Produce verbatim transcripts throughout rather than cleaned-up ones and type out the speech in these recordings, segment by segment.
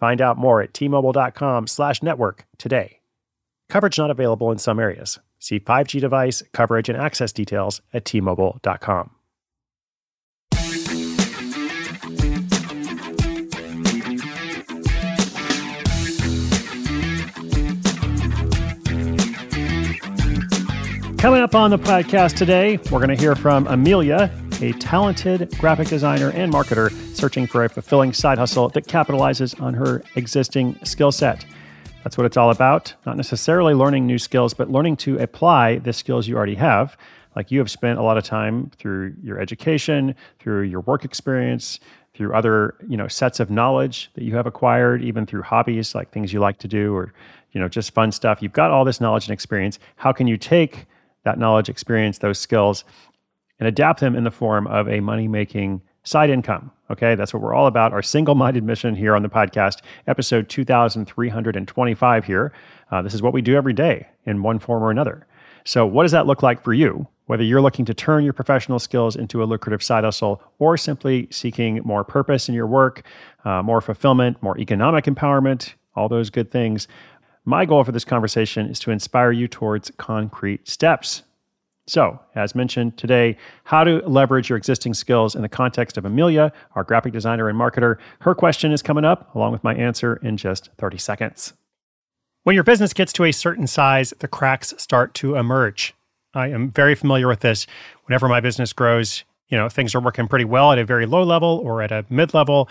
Find out more at T-Mobile.com slash network today. Coverage not available in some areas. See five G device coverage and access details at T Mobile dot com. Coming up on the podcast today, we're going to hear from Amelia, a talented graphic designer and marketer searching for a fulfilling side hustle that capitalizes on her existing skill set. That's what it's all about. Not necessarily learning new skills, but learning to apply the skills you already have. Like you have spent a lot of time through your education, through your work experience, through other, you know, sets of knowledge that you have acquired, even through hobbies, like things you like to do or, you know, just fun stuff. You've got all this knowledge and experience. How can you take that knowledge, experience, those skills, and adapt them in the form of a money-making side income? Okay, that's what we're all about. Our single-minded mission here on the podcast, episode two thousand three hundred twenty-five here. Uh, this is what we do every day in one form or another. So what does that look like for you? Whether you're looking to turn your professional skills into a lucrative side hustle or simply seeking more purpose in your work, uh, more fulfillment, more economic empowerment, all those good things. My goal for this conversation is to inspire you towards concrete steps. So, as mentioned today, how to leverage your existing skills in the context of Amelia, our graphic designer and marketer. Her question is coming up, along with my answer in just thirty seconds. When your business gets to a certain size, the cracks start to emerge. I am very familiar with this. Whenever my business grows, you know, things are working pretty well at a very low level or at a mid-level.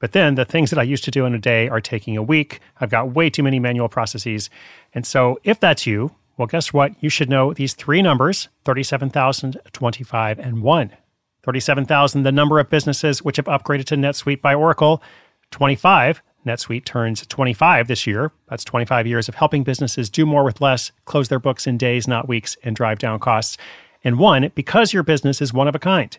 But then the things that I used to do in a day are taking a week. I've got way too many manual processes. And so if that's you, well, guess what? You should know these three numbers, thirty-seven thousand, twenty-five, and one. thirty-seven thousand, the number of businesses which have upgraded to NetSuite by Oracle. twenty-five, NetSuite turns twenty-five this year. That's twenty-five years of helping businesses do more with less, close their books in days, not weeks, and drive down costs. And one, because your business is one of a kind.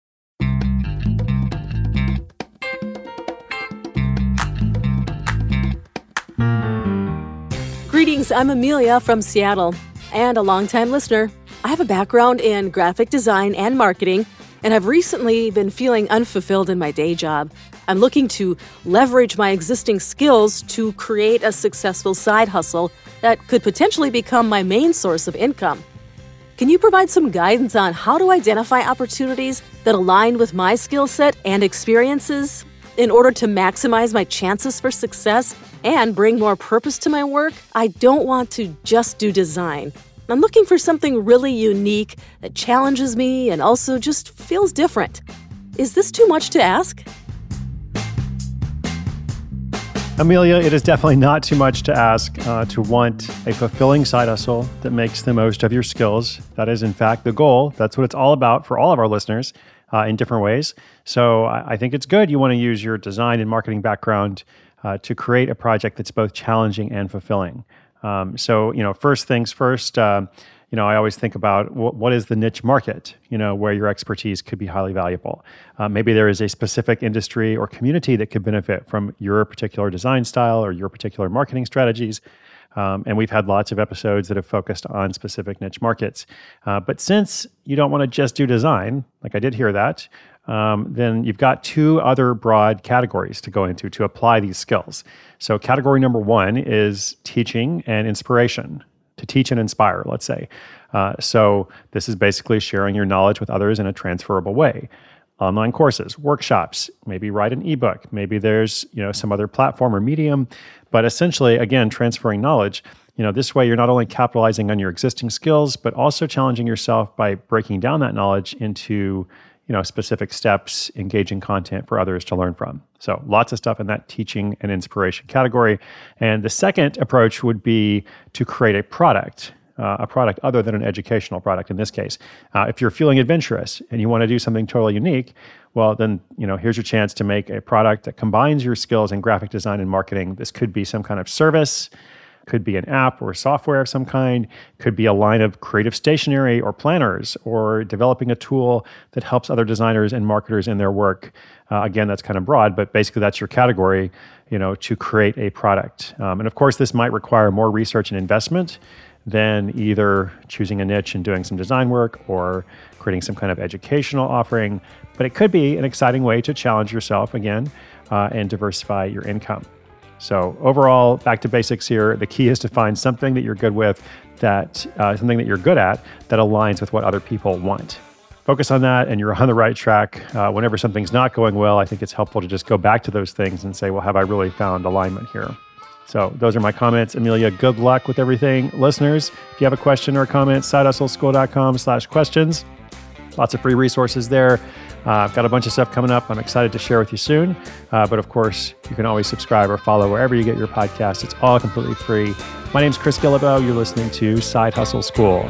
Greetings, I'm Amelia from Seattle and a longtime listener. I have a background in graphic design and marketing, and I've recently been feeling unfulfilled in my day job. I'm looking to leverage my existing skills to create a successful side hustle that could potentially become my main source of income. Can you provide some guidance on how to identify opportunities that align with my skill set and experiences in order to maximize my chances for success and bring more purpose to my work? I don't want to just do design. I'm looking for something really unique that challenges me and also just feels different. Is this too much to ask? Amelia, it is definitely not too much to ask uh, to want a fulfilling side hustle that makes the most of your skills. That is, in fact, the goal. That's what it's all about for all of our listeners uh, in different ways. So I think it's good. You want to use your design and marketing background Uh, to create a project that's both challenging and fulfilling. Um, so, you know, first things first, uh, you know, I always think about w- what is the niche market, you know, where your expertise could be highly valuable. Uh, maybe there is a specific industry or community that could benefit from your particular design style or your particular marketing strategies. Um, and we've had lots of episodes that have focused on specific niche markets. Uh, but since you don't want to just do design, like I did hear that, Um, then you've got two other broad categories to go into to apply these skills. So category number one is teaching and inspiration, to teach and inspire, let's say. Uh, so this is basically sharing your knowledge with others in a transferable way. Online courses, workshops, maybe write an ebook, maybe there's, you know, some other platform or medium, but essentially, again, transferring knowledge You know, this way you're not only capitalizing on your existing skills, but also challenging yourself by breaking down that knowledge into, you know, specific steps, engaging content for others to learn from. So lots of stuff in that teaching and inspiration category. And the second approach would be to create a product, uh, a product other than an educational product in this case. Uh, if you're feeling adventurous and you want to do something totally unique, well, then, you know, here's your chance to make a product that combines your skills in graphic design and marketing. This could be some kind of service, could be an app or software of some kind, could be a line of creative stationery or planners, or developing a tool that helps other designers and marketers in their work. Uh, again, that's kind of broad, but basically that's your category, you know, to create a product. Um, and of course, this might require more research and investment than either choosing a niche and doing some design work or creating some kind of educational offering. But it could be an exciting way to challenge yourself again uh, and diversify your income. So overall, back to basics here. The key is to find something that you're good with, that uh, something that you're good at that aligns with what other people want. Focus on that and you're on the right track. Uh, whenever something's not going well, I think it's helpful to just go back to those things and say, well, have I really found alignment here? So those are my comments. Amelia, good luck with everything. Listeners, if you have a question or a comment, sidehustleschool.com slash questions. Lots of free resources there. Uh, I've got a bunch of stuff coming up I'm excited to share with you soon. Uh, but of course, you can always subscribe or follow wherever you get your podcasts. It's all completely free. My name's Chris Guillebeau. You're listening to Side Hustle School.